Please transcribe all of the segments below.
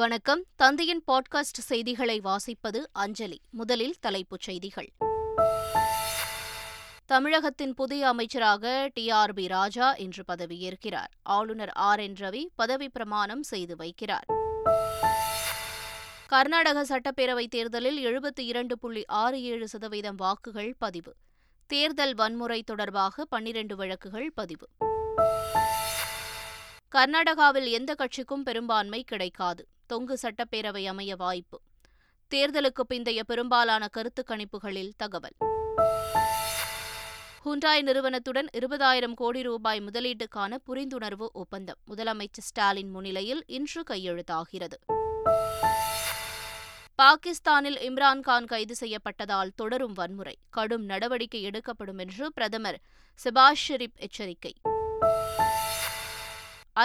வணக்கம். தந்தையின் பாட்காஸ்ட் செய்திகளை வாசிப்பது அஞ்சலி. முதலில் தலைப்புச் செய்திகள். தமிழகத்தின் புதிய அமைச்சராக TRB ராஜா இன்று பதவியேற்கிறார். ஆளுநர் RN ரவி பதவி பிரமாணம் செய்து வைக்கிறார். கர்நாடக சட்டப்பேரவைத் தேர்தலில் 72.67% வாக்குகள் பதிவு. தேர்தல் வன்முறை தொடர்பாக 12 வழக்குகள் பதிவு. கர்நாடகாவில் எந்த கட்சிக்கும் பெரும்பான்மை கிடைக்காது. தொங்கு சட்டப்பேரவை அமைய வாய்ப்பு. தேர்தலுக்கு பிந்தைய பெரும்பாலான கருத்து கணிப்புகளில் தகவல். ஹுண்டாய் நிறுவனத்துடன் 20,000 கோடி ரூபாய் முதலீட்டுக்கான புரிந்துணர்வு ஒப்பந்தம் முதலமைச்சர் ஸ்டாலின் முன்னிலையில் இன்று கையெழுத்தாகிறது. பாகிஸ்தானில் இம்ரான் கான் கைது செய்யப்பட்டதால் தொடரும் வன்முறை. கடும் நடவடிக்கை எடுக்கப்படும் என்று பிரதமர் ஷெபாஷ் ஷெரீப் எச்சரிக்கை.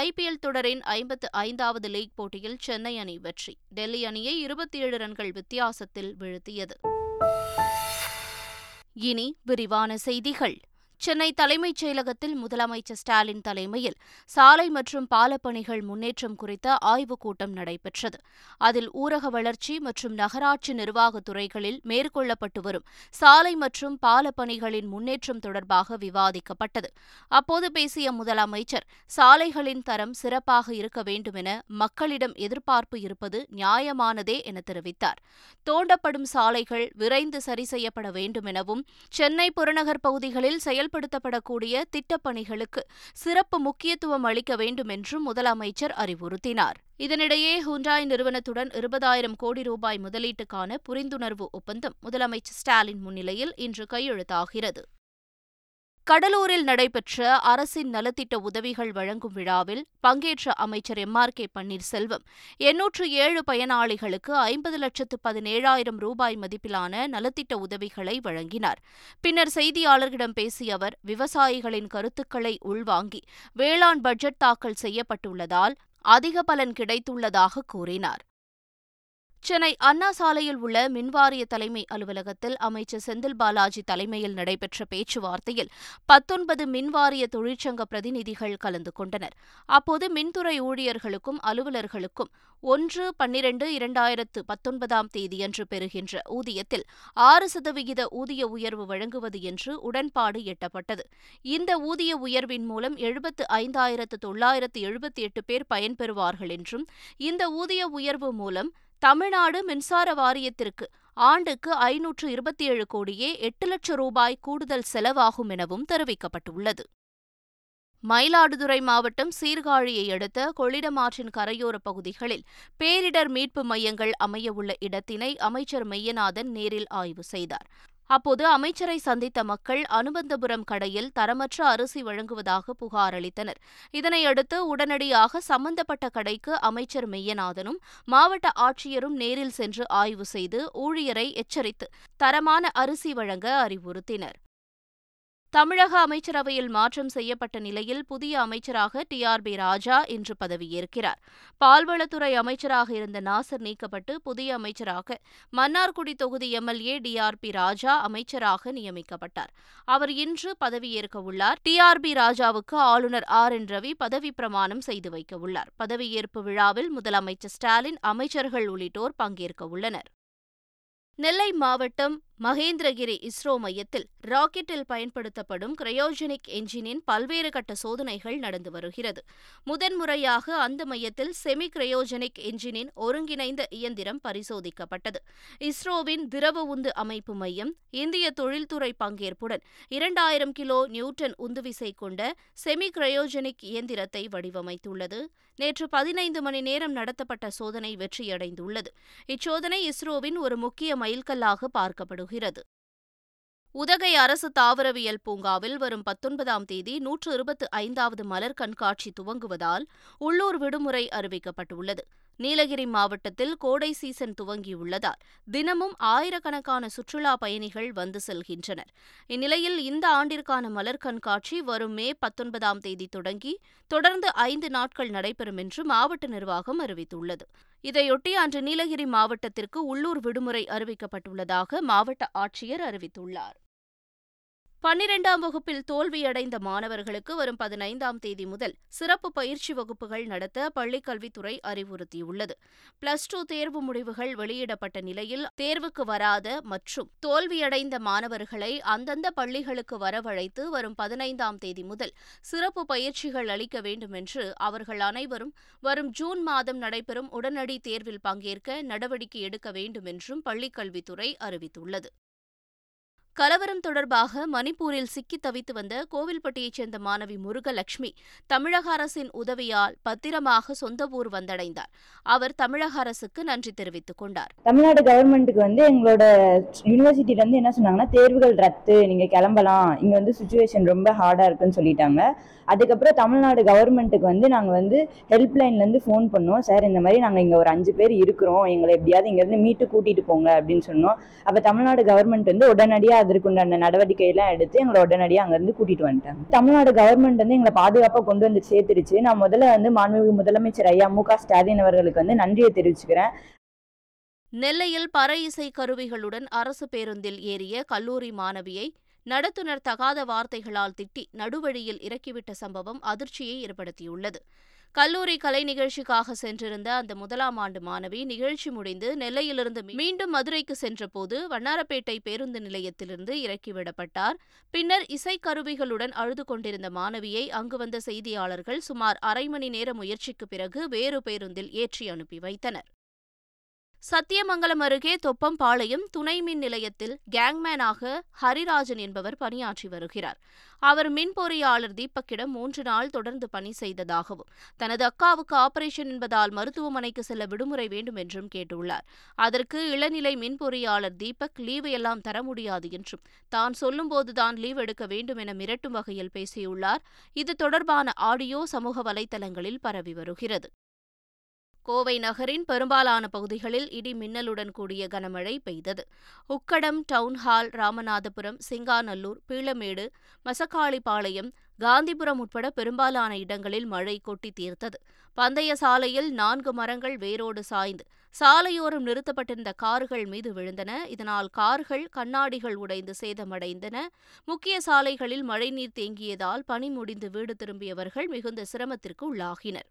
IPL தொடரின் 55வது லீக் போட்டியில் சென்னை அணி வெற்றி. டெல்லி அணியை 27 ரன்கள் வித்தியாசத்தில் வீழ்த்தியது. இனி விரிவான செய்திகள். சென்னை தலைமைச் செயலகத்தில் முதலமைச்சர் ஸ்டாலின் தலைமையில் சாலை மற்றும் பாலப்பணிகள் முன்னேற்றம் குறித்த ஆய்வுக் கூட்டம் நடைபெற்றது. அதில் ஊரக வளர்ச்சி மற்றும் நகராட்சி நிர்வாகத் துறைகளில் மேற்கொள்ளப்பட்டு வரும் சாலை மற்றும் பாலப்பணிகளின் முன்னேற்றம் தொடர்பாக விவாதிக்கப்பட்டது. அப்போது பேசிய முதலமைச்சர், சாலைகளின் தரம் சிறப்பாக இருக்க வேண்டுமென மக்களிடம் எதிர்பார்ப்பு இருப்பது நியாயமானதே என தெரிவித்தார். தோண்டப்படும் சாலைகள் விரைந்து சரி செய்யப்பட வேண்டுமெனவும், சென்னை புறநகர் பகுதிகளில் செயல்படுத்தப்படக்கூடிய திட்டப்பணிகளுக்கு சிறப்பு முக்கியத்துவம் அளிக்க வேண்டும் என்றும் முதலமைச்சர் அறிவுறுத்தினார். இதனிடையே ஹுண்டாய் நிறுவனத்துடன் 20,000 கோடி ரூபாய் முதலீட்டுக்கான புரிந்துணர்வு ஒப்பந்தம் முதலமைச்சர் ஸ்டாலின் முன்னிலையில் இன்று கையெழுத்தாகிறது. கடலூரில் நடைபெற்ற அரசின் நலத்திட்ட உதவிகள் வழங்கும் விழாவில் பங்கேற்ற அமைச்சர் MRK பன்னீர்செல்வம் 807 பயனாளிகளுக்கு 50,17,000 ரூபாய் மதிப்பிலான நலத்திட்ட உதவிகளை வழங்கினார். பின்னர் செய்தியாளர்களிடம் பேசிய அவர், விவசாயிகளின் கருத்துக்களை உள்வாங்கி வேளாண் பட்ஜெட் தாக்கல் செய்யப்பட்டுள்ளதால் அதிக பலன் கிடைத்துள்ளதாக கூறினார். சென்னை அண்ணா சாலையில் உள்ள மின்வாரிய தலைமை அலுவலகத்தில் அமைச்சர் செந்தில் பாலாஜி தலைமையில் நடைபெற்ற பேச்சுவார்த்தையில் 19 மின்வாரிய தொழிற்சங்க பிரதிநிதிகள் கலந்து கொண்டனர். அப்போது மின்துறை ஊழியர்களுக்கும் அலுவலர்களுக்கும் 1/12/2019 பெறுகின்ற ஊதியத்தில் 6% ஊதிய உயர்வு வழங்குவது என்று உடன்பாடு எட்டப்பட்டது. இந்த ஊதிய உயர்வின் மூலம் 75,978 பேர் பயன்பெறுவார்கள் என்றும், இந்த ஊதிய உயர்வு மூலம் தமிழ்நாடு மின்சார வாரியத்திற்கு ஆண்டுக்கு 527 கோடியே 8 லட்சம் ரூபாய் கூடுதல் செலவாகும் எனவும் தெரிவிக்கப்பட்டுள்ளது. மயிலாடுதுறை மாவட்டம் சீர்காழியை அடுத்த கொள்ளிடம் ஆற்றின் கரையோர பகுதிகளில் பேரிடர் மீட்பு மையங்கள் அமையவுள்ள இடத்தினை அமைச்சர் மெய்யநாதன் நேரில் ஆய்வு செய்தார். அப்போது அமைச்சரை சந்தித்த மக்கள் அனுபந்தபுரம் கடையில் தரமற்ற அரிசி வழங்குவதாக புகார் அளித்தனர். இதனையடுத்து உடனடியாக சம்பந்தப்பட்ட கடைக்கு அமைச்சர் மெய்யநாதனும் மாவட்ட ஆட்சியரும் நேரில் சென்று ஆய்வு செய்து ஊழியரை எச்சரித்து தரமான அரிசி வழங்க அறிவுறுத்தினர். தமிழக அமைச்சரவையில் மாற்றம் செய்யப்பட்ட நிலையில் புதிய அமைச்சராக TRB ராஜா இன்று பதவியேற்கிறார். பால்வளத்துறை அமைச்சராக இருந்த நாசர் நீக்கப்பட்டு புதிய அமைச்சராக மன்னார்குடி தொகுதி MLA DRB ராஜா அமைச்சராக நியமிக்கப்பட்டார். அவர் இன்று பதவியேற்க உள்ளார். TRB ராஜாவுக்கு ஆளுநர் RN ரவி பதவி பிரமாணம் செய்து வைக்க உள்ளார். பதவியேற்பு விழாவில் முதலமைச்சர் ஸ்டாலின், அமைச்சர்கள் உள்ளிட்டோர் பங்கேற்க உள்ளனர். நெல்லை மாவட்டம் மகேந்திரகிரி இஸ்ரோ மையத்தில் ராக்கெட்டில் பயன்படுத்தப்படும் கிரையோஜெனிக் என்ஜினின் பல்வேறு கட்ட சோதனைகள் நடந்து வருகிறது. முதன்முறையாக அந்த மையத்தில் செமி கிரையோஜெனிக் என்ஜினின் ஒருங்கிணைந்த இயந்திரம் பரிசோதிக்கப்பட்டது. இஸ்ரோவின் திரவ உந்து அமைப்பு மையம் இந்திய தொழில்துறை பங்கேற்புடன் 2,000 கிலோ நியூட்டன் உந்துவிசை கொண்ட செமி கிரையோஜெனிக் இயந்திரத்தை வடிவமைத்துள்ளது. நேற்று 15 மணி நேரம் நடத்தப்பட்ட சோதனை வெற்றியடைந்துள்ளது. இச்சோதனை இஸ்ரோவின் ஒரு முக்கிய மைல்கல்லாக பார்க்கப்படுகிறது. உதகை அரசு தாவரவியல் பூங்காவில் வரும் 19ஆம் தேதி 125வது மலர் கண்காட்சி துவங்குவதால் உள்ளூர் விடுமுறை அறிவிக்கப்பட்டுள்ளது. நீலகிரி மாவட்டத்தில் கோடை சீசன் துவங்கியுள்ளதால் தினமும் ஆயிரக்கணக்கான சுற்றுலா பயணிகள் வந்து செல்கின்றனர். இந்நிலையில் இந்த ஆண்டிற்கான மலர் கண்காட்சி வரும் மே 19ஆம் தேதி தொடங்கி தொடர்ந்து 5 நாட்கள் நடைபெறும் என்று மாவட்ட நிர்வாகம் அறிவித்துள்ளது. இதையொட்டி அன்று நீலகிரி மாவட்டத்திற்கு உள்ளூர் விடுமுறை அறிவிக்கப்பட்டுள்ளதாக மாவட்ட ஆட்சியர் அறிவித்துள்ளார். 12ஆம் வகுப்பில் தோல்வியடைந்த மாணவர்களுக்கு வரும் 15ஆம் தேதி முதல் சிறப்பு பயிற்சி வகுப்புகள் நடத்த பள்ளிக்கல்வித்துறை அறிவுறுத்தியுள்ளது. பிளஸ் டூ தேர்வு முடிவுகள் வெளியிடப்பட்ட நிலையில் தேர்வுக்கு வராத மற்றும் தோல்வியடைந்த மாணவர்களை அந்தந்த பள்ளிகளுக்கு வரவழைத்து வரும் 15ஆம் தேதி முதல் சிறப்பு பயிற்சிகள் அளிக்க வேண்டும் என்று அவர்கள் அனைவரும் வரும் ஜூன் மாதம் நடைபெறும் உடனடி தேர்வில் பங்கேற்க நடவடிக்கை எடுக்க வேண்டும் என்றும் பள்ளிக்கல்வித்துறை அறிவித்துள்ளது. கலவரம் தொடர்பாக மணிப்பூரில் சிக்கித் தவித்து வந்த கோவில்பட்டியைச் சேர்ந்த மாணவி முருகலட்சுமி தமிழக அரசின் உதவியால் பத்திரமாக சொந்த ஊர் வந்தடைந்தார். அவர் தமிழக அரசுக்கு நன்றி தெரிவித்துக் கொண்டார். தமிழ்நாடு கவர்மெண்ட்டுக்கு எங்களோட யூனிவர்சிட்டியில என்ன சொன்னாங்கன்னா, தேர்வுகள் ரத்து, நீங்க கிளம்பலாம், இங்க சுச்சுவேஷன் ரொம்ப ஹார்டா இருக்குன்னு சொல்லிட்டாங்க. அதுக்கப்புறம் தமிழ்நாடு கவர்மெண்ட்டுக்கு நாங்க ஹெல்ப்லைன்ல இருந்து ஃபோன் பண்ணோம். சார், இந்த மாதிரி நாங்க இங்க ஒரு 5 பேர் இருக்கிறோம், எங்களை எப்படியாவது இங்க இருந்து மீட்டு கூட்டிட்டு போங்க அப்படின்னு சொன்னோம். அப்ப தமிழ்நாடு கவர்மெண்ட் உடனடியாக அதற்குண்டான நடவடிக்கை எல்லாம் எடுத்து எங்களை உடனடியாக அங்கிருந்து கூட்டிட்டு வந்துட்டாங்க. தமிழ்நாடு கவர்மெண்ட் எங்களை பாதுகாப்பா கொண்டு வந்து சேர்த்துருச்சு. நான் முதல்ல மாண்புமிகு முதலமைச்சர் ஐயா மு.க.ஸ்டாலின் அவர்களுக்கு நன்றியை தெரிவிச்சுக்கிறேன். நெல்லையில் பற இசை கருவிகளுடன் அரசு பேருந்தில் ஏறிய கல்லூரி மாணவியை நடத்துனர் தகாத வார்த்தைகளால் திட்டி நடுவழியில் இறக்கிவிட்ட சம்பவம் அதிர்ச்சியை ஏற்படுத்தியுள்ளது. கல்லூரி கலை நிகழ்ச்சிக்காக சென்றிருந்த அந்த 1ஆம் ஆண்டு மாணவி நிகழ்ச்சி முடிந்து நெல்லையிலிருந்து மீண்டும் மதுரைக்கு சென்றபோது வண்ணாரப்பேட்டை பேருந்து நிலையத்திலிருந்து இறக்கிவிடப்பட்டார். பின்னர் இசைக்கருவிகளுடன் அழுது கொண்டிருந்த மாணவியை அங்கு வந்த செய்தியாளர்கள் சுமார் அரை மணி நேர முயற்சிக்கு பிறகு வேறு பேருந்தில் ஏற்றி அனுப்பி வைத்தனர். சத்தியமங்கலம் அருகே தொப்பம்பாளையம் துணை மின் நிலையத்தில் கேங்மேனாக ஹரிராஜன் என்பவர் பணியாற்றி வருகிறார். அவர் மின் பொறியாளர் தீபக்கிடம் 3 நாள் தொடர்ந்து பணி செய்ததாகவும், தனது அக்காவுக்கு ஆபரேஷன் என்பதால் மருத்துவமனைக்கு செல்ல விடுமுறை வேண்டும் என்றும் கேட்டுள்ளார். அதற்கு இளநிலை மின் பொறியாளர் தீபக் லீவு எல்லாம் தர முடியாது என்றும், தான் சொல்லும்போதுதான் லீவ் எடுக்க வேண்டும் என மிரட்டும் வகையில் பேசியுள்ளார். இது தொடர்பான ஆடியோ சமூக வலைதளங்களில் பரவி வருகிறது. கோவை நகரின் பெரும்பாலான பகுதிகளில் இடி மின்னலுடன் கூடிய கனமழை பெய்தது. உக்கடம், டவுன்ஹால், ராமநாதபுரம், சிங்காநல்லூர், பீளமேடு, மசக்காளிப்பாளையம், காந்திபுரம் உட்பட பெரும்பாலான இடங்களில் மழை கொட்டி தீர்த்தது. பந்தய சாலையில் 4 மரங்கள் வேரோடு சாய்ந்து சாலையோரம் நிறுத்தப்பட்டிருந்த கார்கள் மீது விழுந்தன. இதனால் கார்கள் கண்ணாடிகள் உடைந்து சேதமடைந்தன. முக்கிய சாலைகளில் மழைநீர் தேங்கியதால் பணி முடிந்து வீடு திரும்பியவர்கள் மிகுந்த சிரமத்திற்கு உள்ளாகினர்.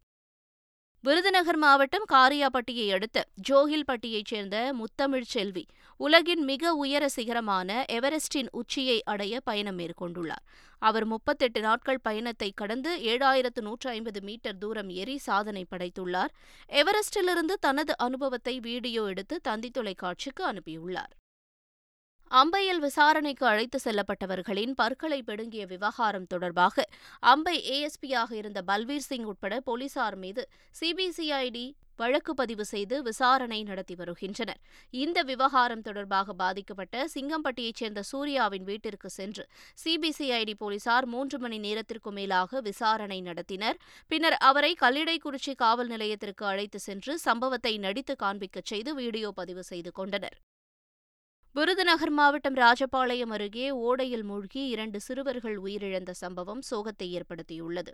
விருதுநகர் மாவட்டம் காரியாபட்டியை அடுத்த ஜோகில்பட்டியைச் சேர்ந்த முத்தமிழ்செல்வி உலகின் மிக உயர சிகரமான எவரெஸ்டின் உச்சியை அடைய பயணம் மேற்கொண்டுள்ளார். அவர் 38 நாட்கள் பயணத்தை கடந்து 7150 மீட்டர் தூரம் ஏறி சாதனை படைத்துள்ளார். எவரெஸ்டிலிருந்து தனது அனுபவத்தை வீடியோ எடுத்து தந்தி தொலைக்காட்சிக்கு அனுப்பியுள்ளார். அம்பையில் விசாரணைக்கு அழைத்து செல்லப்பட்டவர்களின் பற்களை பிடுங்கிய விவகாரம் தொடர்பாக அம்பை ASP-யாக இருந்த பல்வீர் சிங் உட்பட போலீசார் மீது CBCID வழக்கு பதிவு செய்து விசாரணை நடத்தி வருகின்றனர். இந்த விவகாரம் தொடர்பாக பாதிக்கப்பட்ட சிங்கம்பட்டியைச் சேர்ந்த சூர்யாவின் வீட்டிற்கு சென்று CBCID போலீசார் 3 மணி நேரத்திற்கும் மேலாக விசாரணை நடத்தினர். பின்னர் அவரை கல்லிடைக்குறிச்சி காவல் நிலையத்திற்கு அழைத்து சென்று சம்பவத்தை நடித்து காண்பிக்கச் செய்து வீடியோ பதிவு செய்து கொண்டனர். விருதுநகர் மாவட்டம் ராஜபாளையம் அருகே ஓடையில் மூழ்கி 2 சிறுவர்கள் உயிரிழந்த சம்பவம் சோகத்தை ஏற்படுத்தியுள்ளது.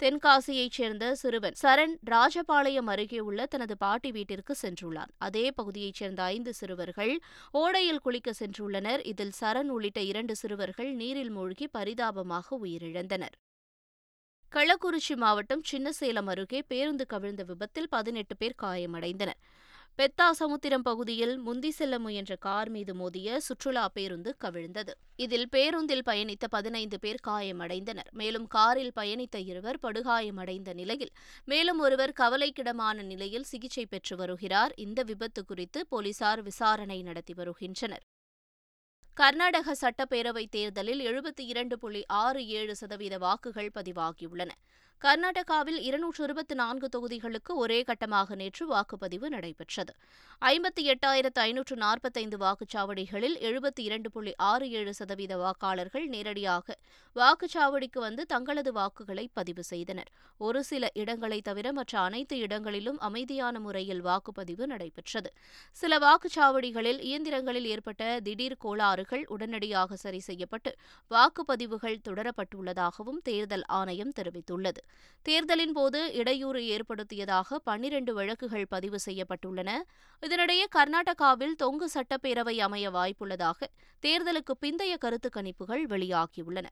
தென்காசியைச் சேர்ந்த சிறுவன் சரண் ராஜபாளையம் அருகே உள்ள தனது பாட்டி வீட்டிற்கு சென்றுள்ளான். அதே பகுதியைச் சேர்ந்த 5 சிறுவர்கள் ஓடையில் குளிக்க சென்றுள்ளனர். இதில் சரண் உள்ளிட்ட 2 சிறுவர்கள் நீரில் மூழ்கி பரிதாபமாக உயிரிழந்தனர். கள்ளக்குறிச்சி மாவட்டம் சின்னசேலம் அருகே பேருந்து கவிழ்ந்த விபத்தில் 18 பேர் காயமடைந்தனர். பெத்தாசமுத்திரம் பகுதியில் முந்தி செல்ல முயன்ற கார் மீது மோதிய சுற்றுலா பேருந்து கவிழ்ந்தது. இதில் பேருந்தில் பயணித்த 15 பேர் காயமடைந்தனர். மேலும் காரில் பயணித்த 2 படுகாயமடைந்த நிலையில் மேலும் ஒருவர் கவலைக்கிடமான நிலையில் சிகிச்சை பெற்று வருகிறார். இந்த விபத்து குறித்து போலீசார் விசாரணை நடத்தி வருகின்றனர். கர்நாடக சட்டப்பேரவைத் தேர்தலில் 72.67% வாக்குகள் பதிவாகியுள்ளன. கர்நாடகாவில் 224 தொகுதிகளுக்கு ஒரே கட்டமாக நேற்று வாக்குப்பதிவு நடைபெற்றது. 58,545 வாக்குச்சாவடிகளில் 72.67% வாக்காளர்கள் நேரடியாக வாக்குச்சாவடிக்கு வந்து தங்களது வாக்குகளை பதிவு செய்தனர். ஒரு சில இடங்களை தவிர மற்ற அனைத்து இடங்களிலும் அமைதியான முறையில் வாக்குப்பதிவு நடைபெற்றது. சில வாக்குச்சாவடிகளில் இயந்திரங்களில் ஏற்பட்ட திடீர் கோளாறுகள் உடனடியாக சரி செய்யப்பட்டு வாக்குப்பதிவுகள் தொடரப்பட்டுள்ளதாகவும் தேர்தல் ஆணையம் தெரிவித்துள்ளது. தேர்தலின் போது இடையூறு ஏற்படுத்தியதாக 12 வழக்குகள் பதிவு செய்யப்பட்டுள்ளன. இதனிடையே கர்நாடகாவில் தொங்கு சட்டப்பேரவை அமைய வாய்ப்புள்ளதாக தேர்தலுக்கு பிந்தைய கருத்து கணிப்புகள் வெளியாகியுள்ளன.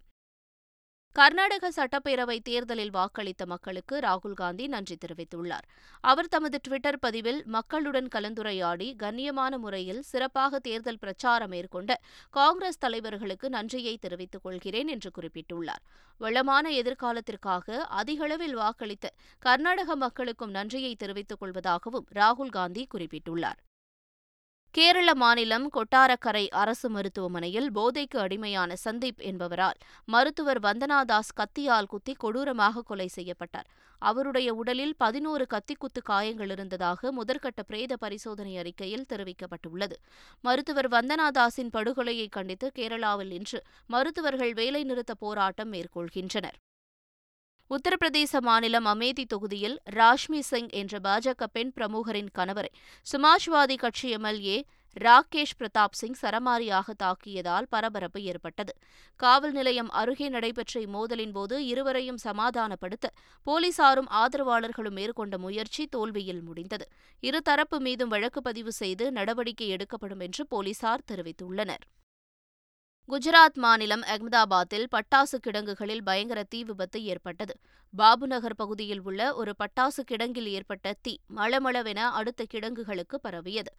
கர்நாடக சட்டப்பேரவை தேர்தலில் வாக்களித்த மக்களுக்கு ராகுல் காந்தி நன்றி தெரிவித்துள்ளார். அவர் தமது டுவிட்டர் பதிவில், மக்களுடன் கலந்துரையாடி கண்ணியமான முறையில் சிறப்பாக தேர்தல் பிரச்சாரம் மேற்கொண்ட காங்கிரஸ் தலைவர்களுக்கு நன்றியை தெரிவித்துக் கொள்கிறேன் என்று குறிப்பிட்டுள்ளார். வளமான எதிர்காலத்திற்காக அதிகளவில் வாக்களித்த கர்நாடக மக்களுக்கும் நன்றியை தெரிவித்துக் கொள்வதாகவும் ராகுல் காந்தி குறிப்பிட்டுள்ளார். கேரள மாநிலம் கொட்டாரக்கரை அரசு மருத்துவமனையில் போதைக்கு அடிமையான சந்தீப் என்பவரால் மருத்துவர் வந்தனாதாஸ் கத்தியால் குத்தி கொடூரமாக கொலை செய்யப்பட்டார். அவருடைய உடலில் 11 கத்திக்குத்து காயங்கள் இருந்ததாக முதற்கட்ட பிரேத பரிசோதனை அறிக்கையில் தெரிவிக்கப்பட்டுள்ளது. மருத்துவர் வந்தனாதாஸின் படுகொலையை கண்டித்து கேரளாவில் இன்று மருத்துவர்கள் வேலைநிறுத்த போராட்டம் மேற்கொள்கின்றனர். உத்தரப்பிரதேச மாநிலம் அமேதி தொகுதியில் ராஷ்மி சிங் என்ற பாஜக பெண் பிரமுகரின் கணவரை சமாஜ்வாதி கட்சி எம்எல்ஏ ராகேஷ் பிரதாப் சிங் சரமாரியாக தாக்கியதால் பரபரப்பு ஏற்பட்டது. காவல் நிலையம் அருகே நடைபெற்ற இம்மோதலின் போது இருவரையும் சமாதானப்படுத்த போலீசாரும் ஆதரவாளர்களும் மேற்கொண்ட முயற்சி தோல்வியில் முடிந்தது. இருதரப்பு மீதும் வழக்கு பதிவு செய்து நடவடிக்கை எடுக்கப்படும் என்று போலீசார் தெரிவித்துள்ளனர். குஜராத் மாநிலம் அகமதாபாத்தில் பட்டாசு கிடங்குகளில் பயங்கர தீ விபத்து ஏற்பட்டது. பாபுநகர் பகுதியில் உள்ள ஒரு பட்டாசு கிடங்கில் ஏற்பட்ட தீ மளமளவென அடுத்த கிடங்குகளுக்கு பரவியது.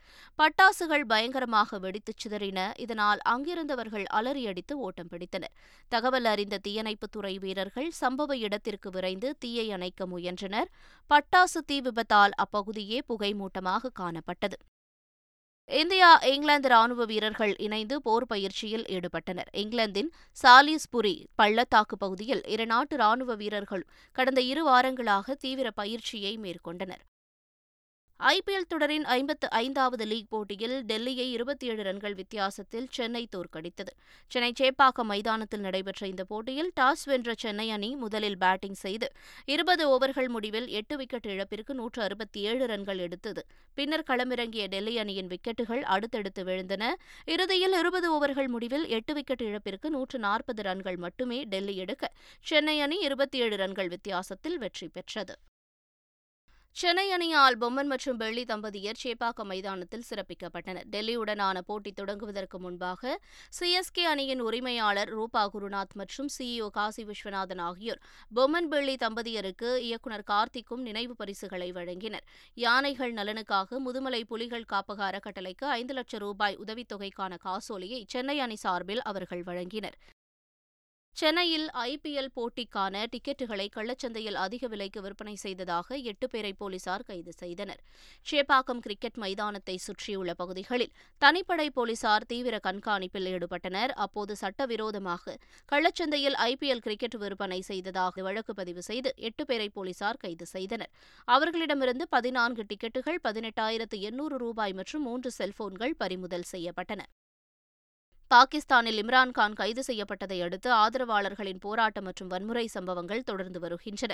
பட்டாசுகள் பயங்கரமாக வெடித்து சிதறின. இதனால் அங்கிருந்தவர்கள் அலறியடித்து ஓட்டம் பிடித்தனர். தகவல் அறிந்த தீயணைப்புத்துறை வீரர்கள் சம்பவ இடத்திற்கு விரைந்து தீயை அணைக்க முயன்றனர். பட்டாசு தீ விபத்தால் அப்பகுதியே புகைமூட்டமாக காணப்பட்டது. இந்தியா இங்கிலாந்து ராணுவ வீரர்கள் இணைந்து போர் பயிற்சியில் ஈடுபட்டனர். இங்கிலாந்தின் சாலிஸ்புரி பள்ளத்தாக்கு பகுதியில் இருநாட்டு ராணுவ வீரர்கள் கடந்த 2 வாரங்களாக தீவிர பயிற்சியை மேற்கொண்டனர். IPL தொடரின் 55வது லீக் போட்டியில் டெல்லியை 27 ரன்கள் வித்தியாசத்தில் சென்னை தோற்கடித்தது. சென்னை சேப்பாக்கம் மைதானத்தில் நடைபெற்ற இந்த போட்டியில் டாஸ் வென்ற சென்னை அணி முதலில் பேட்டிங் செய்து 20 ஓவர்கள் முடிவில் 8 விக்கெட் இழப்பிற்கு 167 ரன்கள் எடுத்தது. பின்னர் களமிறங்கிய டெல்லி அணியின் விக்கெட்டுகள் அடுத்தடுத்து விழுந்தன. இறுதியில் 20 ஓவர்கள் முடிவில் 8 விக்கெட் இழப்பிற்கு 140 ரன்கள் மட்டுமே டெல்லி எடுக்க சென்னை அணி 27 ரன்கள் வித்தியாசத்தில் வெற்றி பெற்றது. சென்னை அணியால் பொம்மன் மற்றும் பெள்ளி தம்பதியர் சேப்பாக்கம் மைதானத்தில் சிறப்பிக்கப்பட்டனர். டெல்லியுடனான போட்டி தொடங்குவதற்கு முன்பாக CSK அணியின் உரிமையாளர் ரூபா குருநாத் மற்றும் CEO காசி விஸ்வநாதன் ஆகியோர் பொம்மன் பெள்ளி தம்பதியருக்கு இயக்குநர் கார்த்திக்கும் நினைவு பரிசுகளை வழங்கினர். யானைகள் நலனுக்காக முதுமலை புலிகள் காப்பக அறக்கட்டளைக்கு 5 லட்சம் ரூபாய் உதவித்தொகைக்கான காசோலையை சென்னை அணி சார்பில் அவர்கள் வழங்கினர். சென்னையில் IPL போட்டிக்கான டிக்கெட்டுகளை கள்ளச்சந்தையில் அதிக விலைக்கு விற்பனை செய்ததாக 8 பேரை போலீசார் கைது செய்தனர். சேப்பாக்கம் கிரிக்கெட் மைதானத்தை சுற்றியுள்ள பகுதிகளில் தனிப்படை போலீசார் தீவிர கண்காணிப்பில் ஈடுபட்டனர். அப்போது சட்டவிரோதமாக கள்ளச்சந்தையில் IPL கிரிக்கெட் விற்பனை செய்ததாக வழக்கு பதிவு செய்து 8 பேரை போலீசார் கைது செய்தனர். அவர்களிடமிருந்து 14 டிக்கெட்டுகள், 18,800 ரூபாய் மற்றும் 3 செல்போன்கள் பறிமுதல் செய்யப்பட்டன. பாகிஸ்தானில் இம்ரான் கான் கைது செய்யப்பட்டதை அடுத்து ஆதரவாளர்களின் போராட்டம் மற்றும் வன்முறை சம்பவங்கள் தொடர்ந்து வருகின்றன.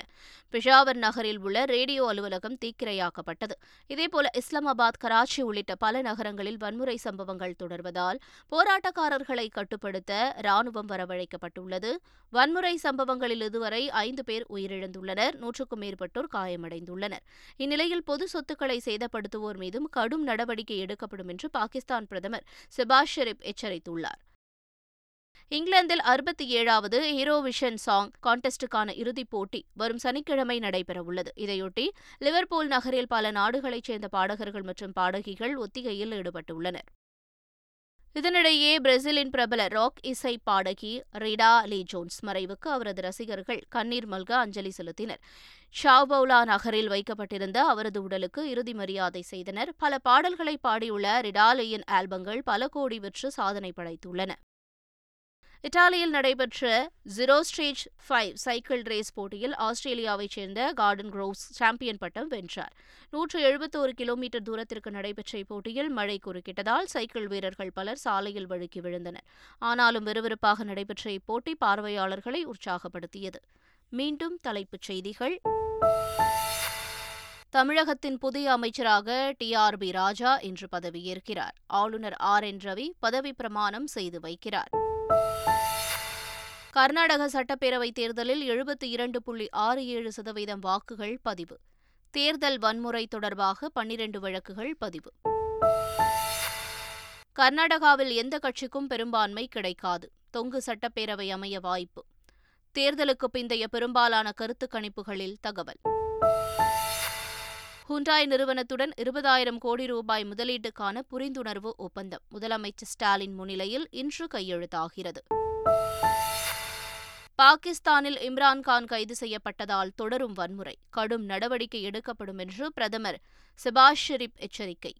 பெஷாவர் நகரில் உள்ள ரேடியோ அலுவலகம் தீக்கிரையாக்கப்பட்டது. இதேபோல இஸ்லாமாபாத், கராச்சி உள்ளிட்ட பல நகரங்களில் வன்முறை சம்பவங்கள் தொடர்வதால் போராட்டக்காரர்களை கட்டுப்படுத்த ராணுவம் வரவழைக்கப்பட்டுள்ளது. வன்முறை சம்பவங்களில் இதுவரை 5 பேர் உயிரிழந்துள்ளனர். 100க்கும் மேற்பட்டோர் காயமடைந்துள்ளனர். இந்நிலையில் பொது சொத்துக்களை சேதப்படுத்துவோர் மீதும் கடும் நடவடிக்கை எடுக்கப்படும் என்று பாகிஸ்தான் பிரதமர் ஷெபாஷ் ஷெரீப் எச்சரித்துள்ளார். இங்கிலாந்தில் 67வது ஹீரோவிஷன் சாங் கான்டெஸ்டுக்கான இறுதிப் போட்டி வரும் சனிக்கிழமை நடைபெறவுள்ளது. இதையொட்டி லிவர்பூல் நகரில் பல நாடுகளைச் சேர்ந்த பாடகர்கள் மற்றும் பாடகிகள் ஒத்திகையில் ஈடுபட்டுள்ளனர். இதனிடையே பிரேசிலின் பிரபல ராக் இசை பாடகி ரிடா லீ ஜோன்ஸ் மறைவுக்கு அவரது ரசிகர்கள் கண்ணீர் மல்க அஞ்சலி செலுத்தினர். ஷாவவுலா நகரில் வைக்கப்பட்டிருந்த அவரது உடலுக்கு இறுதி மரியாதை செய்தனர். பல பாடல்களை பாடியுள்ள ரிடா லீயின் ஆல்பங்கள் பல கோடி விற்று சாதனை படைத்துள்ளன. இத்தாலியில் நடைபெற்ற 0 ஸ்டேஜ் 5 சைக்கிள் ரேஸ் போட்டியில் ஆஸ்திரேலியாவைச் சேர்ந்த கார்டன் க்ரோவ் சாம்பியன் பட்டம் வென்றார். 171 கிலோமீட்டர் தூரத்திற்கு நடைபெற்ற இப்போட்டியில் மழை குறுக்கிட்டதால் சைக்கிள் வீரர்கள் பலர் சாலையில் வழுக்கி விழுந்தனர். ஆனாலும் விறுவிறுப்பாக நடைபெற்ற இப்போட்டி பார்வையாளர்களை உற்சாகப்படுத்தியது. மீண்டும் தலைப்புச் செய்திகள். தமிழகத்தின் புதிய அமைச்சராக TRB ராஜா இன்று பதவியேற்கிறார். ஆளுநர் RN ரவி பதவிப் பிரமாணம் செய்து வைக்கிறார். கர்நாடக சட்டப்பேரவை தேர்தலில் 72.67% வாக்குகள் பதிவு. தேர்தல் வன்முறை தொடர்பாக 12 வழக்குகள் பதிவு. கர்நாடகாவில் எந்த கட்சிக்கும் பெரும்பான்மை கிடைக்காது. தொங்கு சட்டப்பேரவை அமைய வாய்ப்பு. தேர்தலுக்கு பிந்தைய பெரும்பாலான கருத்து கணிப்புகளில் தகவல். ஹுண்டாய் நிறுவனத்துடன் 20,000 கோடி ரூபாய் முதலீட்டுக்கான புரிந்துணர்வு ஒப்பந்தம் முதலமைச்சர் ஸ்டாலின் முன்னிலையில் இன்று கையெழுத்தாகிறது. பாகிஸ்தானில் இம்ரான் கான் கைது செய்யப்பட்டதால் தொடரும் வன்முறை, கடும் நடவடிக்கை எடுக்கப்படும் என்று பிரதமர் ஷெபாஷ் ஷெரீப் எச்சரிக்கை.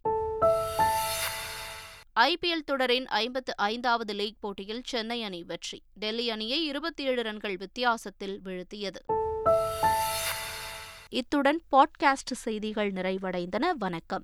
ஐபிஎல் தொடரின் 55வது லீக் போட்டியில் சென்னை அணி வெற்றி, டெல்லி அணியை 27 ரன்கள் வித்தியாசத்தில் வீழ்த்தியது. இத்துடன் பாட்காஸ்ட் செய்திகள் நிறைவடைந்தன. வணக்கம்.